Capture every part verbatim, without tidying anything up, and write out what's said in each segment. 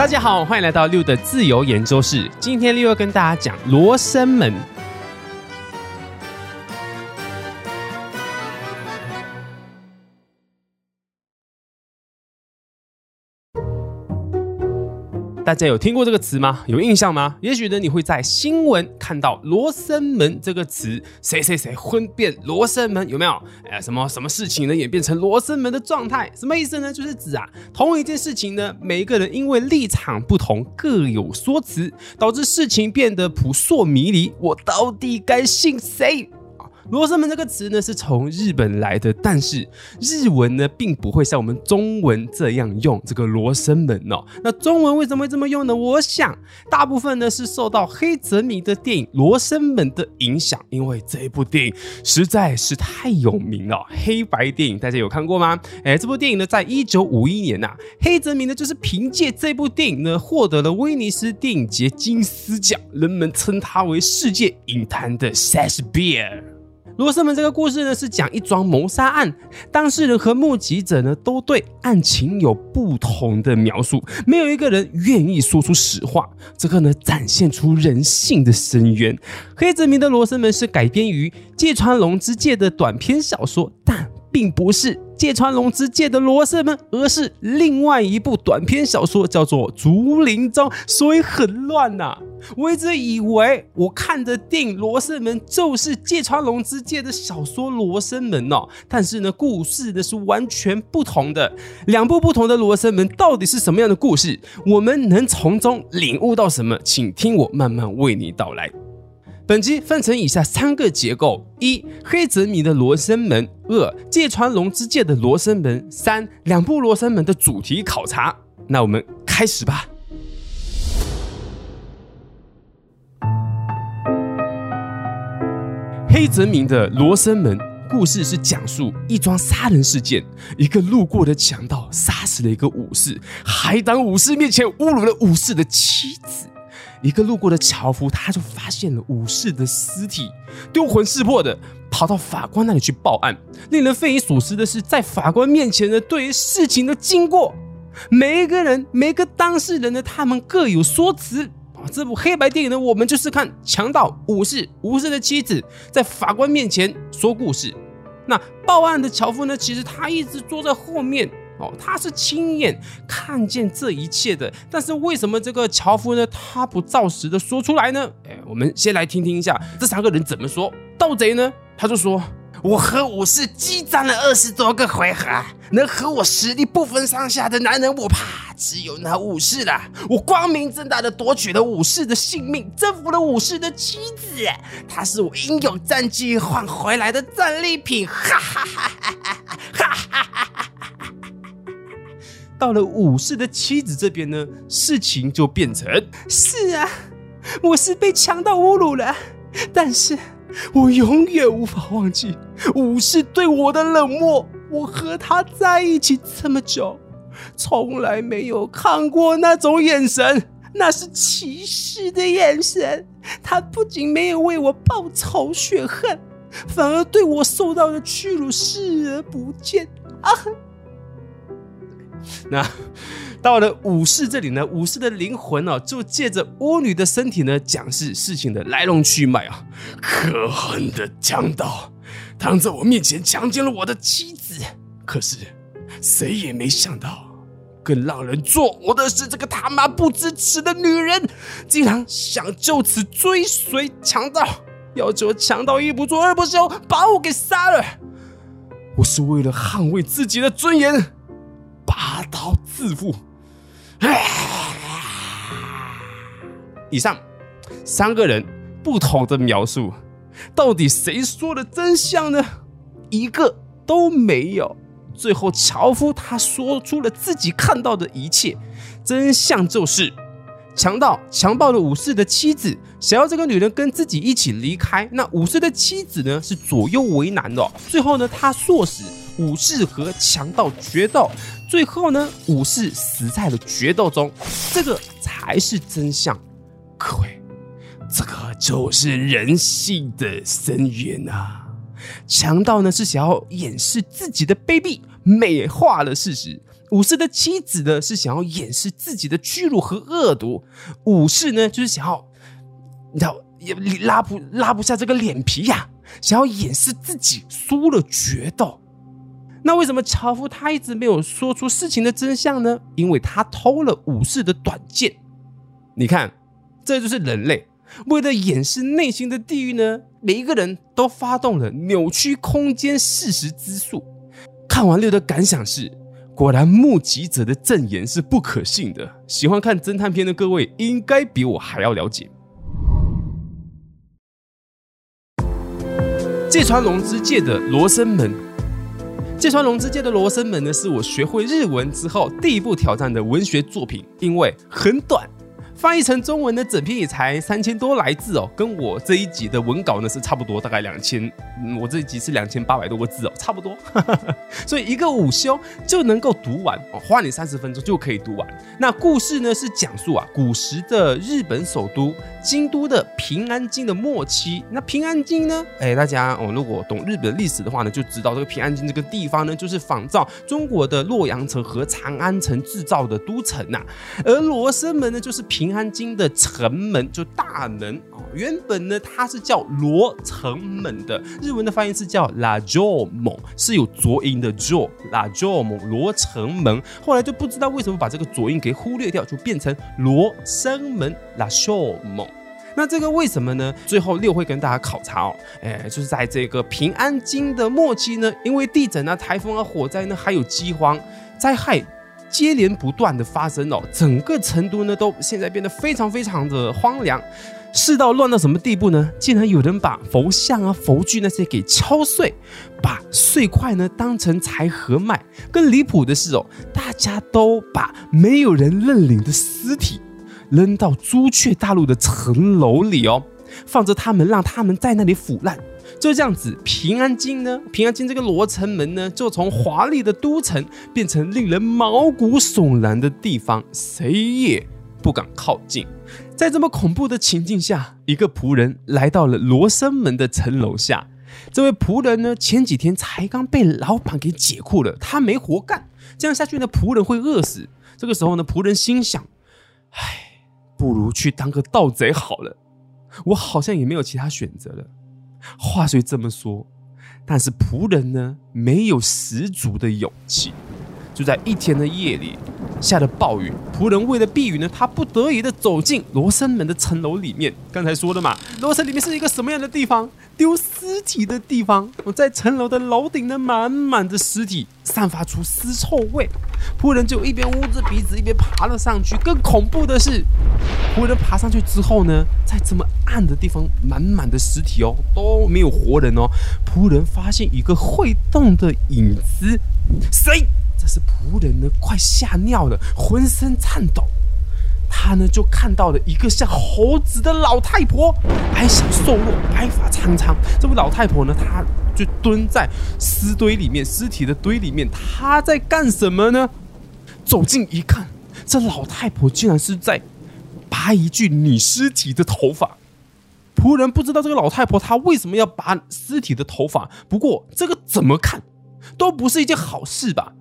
大家好，欢迎来到六的自由研究室。今天六要跟大家讲罗生门。大家有听过这个词吗？有印象吗？也许呢，你会在新闻看到罗生门这个词，谁谁谁婚变罗生门，有没有？呃、什么什么事情呢演变成罗生门的状态？什么意思呢？就是指啊，同一件事情呢，每一个人因为立场不同，各有说辞，导致事情变得扑朔迷离。我到底该信谁？罗生门这个词呢是从日本来的，但是日文呢并不会像我们中文这样用这个罗生门哦。那中文为什么会这么用呢？我想大部分呢是受到黑泽明的电影《罗生门》的影响，因为这部电影实在是太有名了、哦。黑白电影大家有看过吗？哎，这部电影呢在一九五一年呐、啊，黑泽明呢就是凭借这部电影呢获得了威尼斯电影节金狮奖，人们称它为世界影坛的莎士比亚。罗生门这个故事呢，是讲一桩谋杀案，当事人和目击者呢都对案情有不同的描述，没有一个人愿意说出实话。这个呢，展现出人性的深渊。黑泽明的《罗生门》是改编于芥川龙之介的短篇小说，但并不是芥川龙之介的《罗生门》，而是另外一部短篇小说，叫做《竹林中》，所以很乱呐、啊。我一直以为我看的电影《罗生门》就是芥川龙之介的小说《罗生门》哦，但是呢，故事呢是完全不同的。两部不同的《罗生门》到底是什么样的故事？我们能从中领悟到什么？请听我慢慢为你道来。本集分成以下三个结构：一、黑泽明的《罗生门》；二、芥川龙之介的《罗生门》；三、两部《罗生门》的主题考察。那我们开始吧。黑泽明的《罗生门》故事是讲述一桩杀人事件，一个路过的强盗杀死了一个武士，还当武士面前侮辱了武士的妻子。一个路过的樵夫，他就发现了武士的尸体，丢魂失魄的跑到法官那里去报案。令人匪夷所思的是，在法官面前呢，对于事情的经过，每一个人、每一个当事人呢，他们各有说辞。这部黑白电影呢，我们就是看强盗、武士、武士的妻子在法官面前说故事。那报案的樵夫呢，其实他一直坐在后面哦，他是亲眼看见这一切的。但是为什么这个樵夫呢，他不照实的说出来呢？哎，我们先来听听一下这三个人怎么说。盗贼呢，他就说：“我和武士激战了二十多个回合，能和我实力不分上下的男人，我怕只有那武士了。我光明正大的夺取了武士的性命，征服了武士的妻子，他是我英勇战绩换回来的战利品。”哈哈哈哈哈哈哈哈哈！到了武士的妻子这边呢，事情就变成：是啊，我是被强盗侮辱了，但是我永远无法忘记武士对我的冷漠。我和他在一起这么久，从来没有看过那种眼神，那是骑士的眼神。他不仅没有为我报仇雪恨，反而对我受到的屈辱视而不见啊！那到了武士这里呢，武士的灵魂哦，就借着巫女的身体呢，讲述事情的来龙去脉啊。可恨的强盗，当在我面前强奸了我的妻子，可是谁也没想到，更让人作呕的是，这个他妈不知耻的女人，竟然想就此追随强盗，要求强盗一不做二不休，把我给杀了。我是为了捍卫自己的尊严，拔刀自负。以上三个人不同的描述，到底谁说的真相呢？一个都没有。最后樵夫他说出了自己看到的一切，真相就是强盗强暴了武士的妻子，想要这个女人跟自己一起离开。那武士的妻子呢，是左右为难的、哦、最后呢，他唆使武士和强盗决斗，最后呢，武士死在了决斗中。这个才是真相，各位，这个就是人性的深渊啊！强盗呢是想要掩饰自己的卑鄙，美化了事实；武士的妻子呢是想要掩饰自己的屈辱和恶毒，武士呢就是想要你知道拉不拉不下这个脸皮呀、啊，想要掩饰自己输了决斗。那为什么樵夫他一直没有说出事情的真相呢？因为他偷了武士的短剑。你看，这就是人类为了掩饰内心的地狱呢，每一个人都发动了扭曲空间事实之术。看完六的感想是，果然目击者的证言是不可信的。喜欢看侦探片的各位应该比我还要了解。芥川龙之介的罗生门。芥川龙之介的罗生门呢，是我学会日文之后第一部挑战的文学作品，因为很短，翻译成中文的整篇也才三千多来字哦，跟我这一集的文稿呢是差不多，大概两千、嗯，我这一集是两千八百多个字哦，差不多。所以一个午休就能够读完哦，花你三十分钟就可以读完。那故事呢是讲述啊古时的日本首都京都的平安京的末期。那平安京呢，哎大家哦，如果懂日本历史的话呢，就知道这个平安京这个地方呢，就是仿照中国的洛阳城和长安城制造的都城啊。而罗生门呢，就是平平安京的城门，就大门、哦、原本呢它是叫罗城门的，日文的翻译是叫 拉城门， 是有浊音的 Jo， 拉城门 罗城门，后来就不知道为什么把这个浊音给忽略掉，就变成罗生门 拉城门。 那这个为什么呢？最后六会跟大家考察哦，哎，就是在这个平安京的末期呢，因为地震啊、台风啊、火灾呢，还有饥荒灾害接连不断的发生哦，整个成都呢都现在变得非常非常的荒凉，世道乱到什么地步呢？竟然有人把佛像啊、佛具那些给敲碎，把碎块呢当成柴禾卖。更离谱的是哦，大家都把没有人认领的尸体扔到朱雀大陆的城楼里哦，放着他们，让他们在那里腐烂。就这样子，平安京呢，平安京这个罗城门呢，就从华丽的都城变成令人毛骨悚然的地方，谁也不敢靠近。在这么恐怖的情境下，一个仆人来到了罗生门的城楼下。这位仆人呢，前几天才刚被老板给解雇了，他没活干，这样下去呢，仆人会饿死。这个时候呢，仆人心想：唉，不如去当个盗贼好了，我好像也没有其他选择了。话虽这么说，但是仆人呢没有十足的勇气。就在一天的夜里，下了暴雨，仆人为了避雨呢，他不得已的走进罗生门的城楼里面。刚才说的嘛，罗城里面是一个什么样的地方？丢尸体的地方。在城楼的楼顶呢，满满的尸体，散发出尸臭味。仆人就一边捂着鼻子，一边爬了上去。更恐怖的是，仆人爬上去之后呢，在这么暗的地方，满满的尸体哦，都没有活人哦。仆人发现一个会动的影子，谁？这是仆人呢，快吓尿了，浑身颤抖。他呢就看到了一个像猴子的老太婆，矮小瘦弱，白发苍苍。这位老太婆呢，她就蹲在尸堆里面，尸体的堆里面，她在干什么呢？走近一看，这老太婆竟然是在拔一具女尸体的头发。仆人不知道这个老太婆她为什么要拔尸体的头发，不过这个怎么看都不是一件好事吧。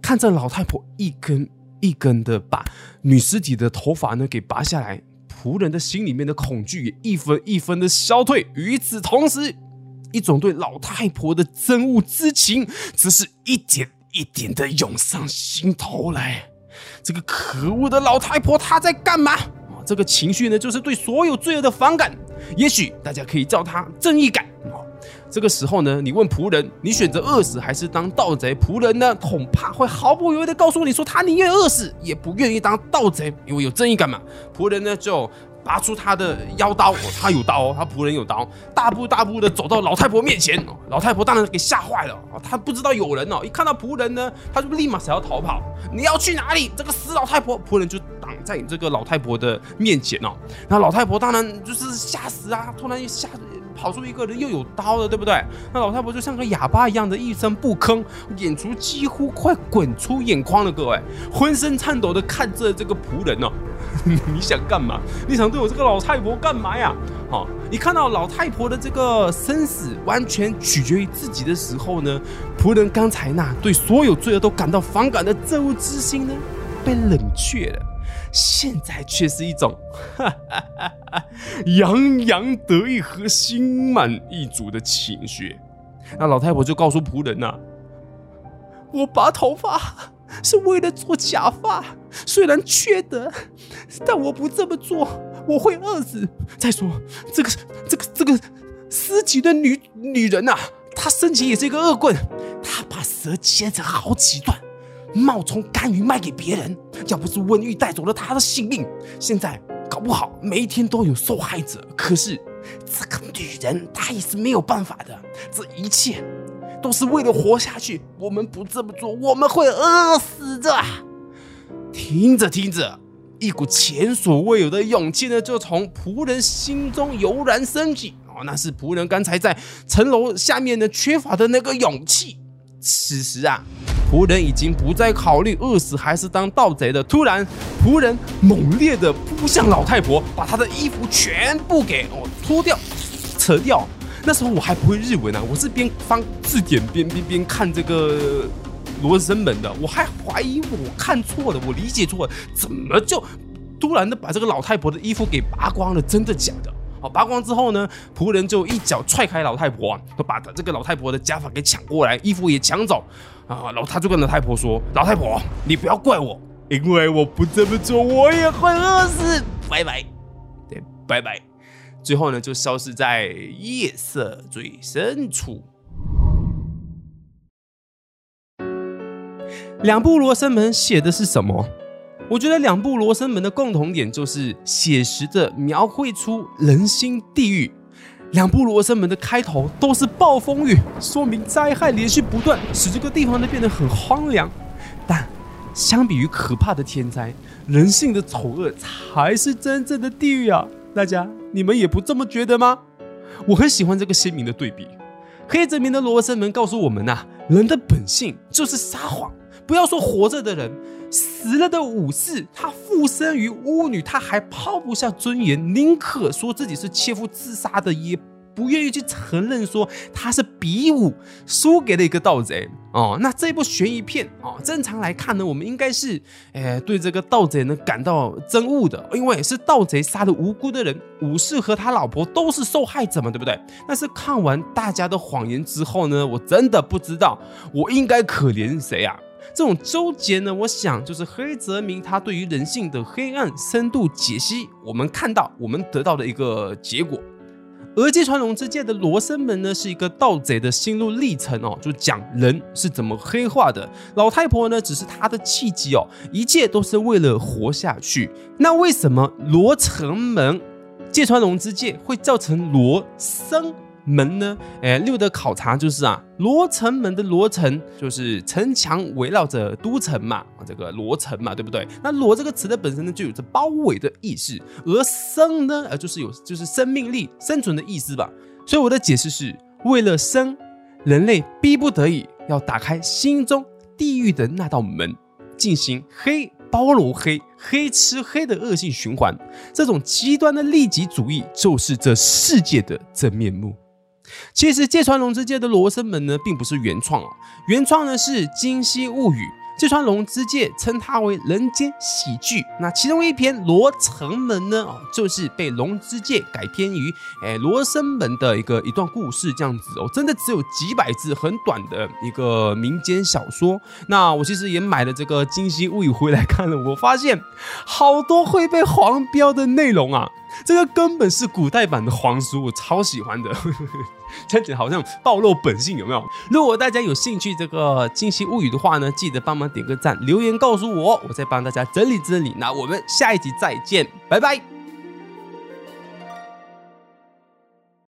看着老太婆一根一根的把女尸体的头发呢给拔下来，仆人的心里面的恐惧也一分一分的消退。与此同时，一种对老太婆的憎恶之情只是一点一点的涌上心头来。这个可恶的老太婆她在干嘛？这个情绪呢，就是对所有罪恶的反感，也许大家可以叫它正义感。这个时候呢，你问仆人，你选择饿死还是当盗贼？仆人呢，恐怕会毫不犹豫的告诉你说，他宁愿饿死，也不愿意当盗贼，因为有正义感嘛。仆人呢，就拔出他的腰刀，哦、他有刀、哦，他仆人有刀，大步大步的走到老太婆面前。哦、老太婆当然给吓坏了，哦、他不知道有人哦，一看到仆人呢，他就立马想要逃跑。你要去哪里？这个死老太婆！仆人就挡在这个老太婆的面前哦。那老太婆当然就是吓死啊，突然吓。跑出一个人又有刀了，对不对？那老太婆就像个哑巴一样的一声不吭，眼珠几乎快滚出眼眶了，各位，浑身颤抖的看着这个仆人哦。你想干嘛？你想对我这个老太婆干嘛呀？好、哦，你看到老太婆的这个生死完全取决于自己的时候呢，仆人刚才那对所有罪恶都感到反感的憎恶之心呢，被冷却了，现在却是一种哈哈哈哈洋洋得意和心满意足的情绪。那老太婆就告诉仆人啊，我拔头发是为了做假发，虽然缺德，但我不这么做我会饿死。再说这个这个这个司机的女女人啊，她生前也是一个恶棍，她把蛇切成好几段，冒充干鱼卖给别人，要不是瘟疫带走了她的性命，现在搞不好每一天都有受害者。可是这个女人她也是没有办法的，这一切都是为了活下去，我们不这么做我们会饿死的。听着听着，一股前所未有的勇气呢，就从仆人心中油然升起、哦、那是仆人刚才在城楼下面呢缺乏的那个勇气。此时啊，仆人已经不再考虑饿死还是当盗贼的。突然仆人猛烈的扑向老太婆，把她的衣服全部给、哦、脱掉扯掉。那时候我还不会日文啊，我是边翻字典边边边看这个罗生门的，我还怀疑我看错了，我理解错了，怎么就突然的把这个老太婆的衣服给拔光了？真的假的？好，拔光之后呢，仆人就一脚踹开老太婆、啊，把这个老太婆的假发给抢过来，衣服也抢走啊。然后他就跟老太婆说：“老太婆，你不要怪我，因为我不这么做，我也会饿死。拜拜，对，拜拜。”最后呢，就消失在夜色最深处。两部《罗生门》写的是什么？我觉得两部《罗生门》的共同点就是写实的描绘出人心地狱。两部《罗生门》的开头都是暴风雨，说明灾害连续不断，使这个地方呢变得很荒凉。但相比于可怕的天灾，人性的丑恶才是真正的地狱啊！大家，你们也不这么觉得吗？我很喜欢这个鲜明的对比。黑泽明的《罗生门》告诉我们啊，人的本性就是撒谎。不要说活着的人，死了的武士，他附身于巫女，他还抛不下尊严，宁可说自己是切腹自杀的，也不愿意去承认说他是比武输给了一个盗贼。哦，那这部悬疑片哦，正常来看呢，我们应该是，诶，对这个盗贼呢感到憎恶的，因为是盗贼杀了无辜的人，武士和他老婆都是受害者嘛，对不对？但是看完大家的谎言之后呢，我真的不知道我应该可怜谁啊。这种纠结呢，我想就是黑泽明他对于人性的黑暗深度解析，我们看到我们得到的一个结果。而芥川龙之介的《罗生门》呢，是一个盗贼的心路历程哦，就讲人是怎么黑化的。老太婆呢，只是她的契机哦，一切都是为了活下去。那为什么《罗城门》芥川龙之介会造成罗生门呢？诶，六的考察就是啊，罗城门的罗城就是城墙围绕着都城嘛，这个罗城嘛，对不对？那罗这个词的本身呢，就有着包围的意思，而生呢，呃，就是有就是生命力、生存的意思吧。所以我的解释是，为了生，人类逼不得已要打开心中地狱的那道门，进行黑包罗黑、黑吃黑的恶性循环。这种极端的利己主义，就是这世界的真面目。其实芥川龙之介的《罗生门》呢，并不是原创哦，原创呢是《今昔物语》，芥川龙之介称它为人间喜剧。那其中一篇《罗城门》呢，哦，就是被龙之介改编于《罗生门》的一个一段故事这样子哦，真的只有几百字，很短的一个民间小说。那我其实也买了这个《今昔物语》回来看了，我发现好多会被黄标的内容啊。这个根本是古代版的皇叔，我超喜欢的。这样子好像暴露本性，有没有？如果大家有兴趣这个《今昔物语》的话呢，记得帮忙点个赞，留言告诉我，我再帮大家整理整理。那我们下一集再见，拜拜。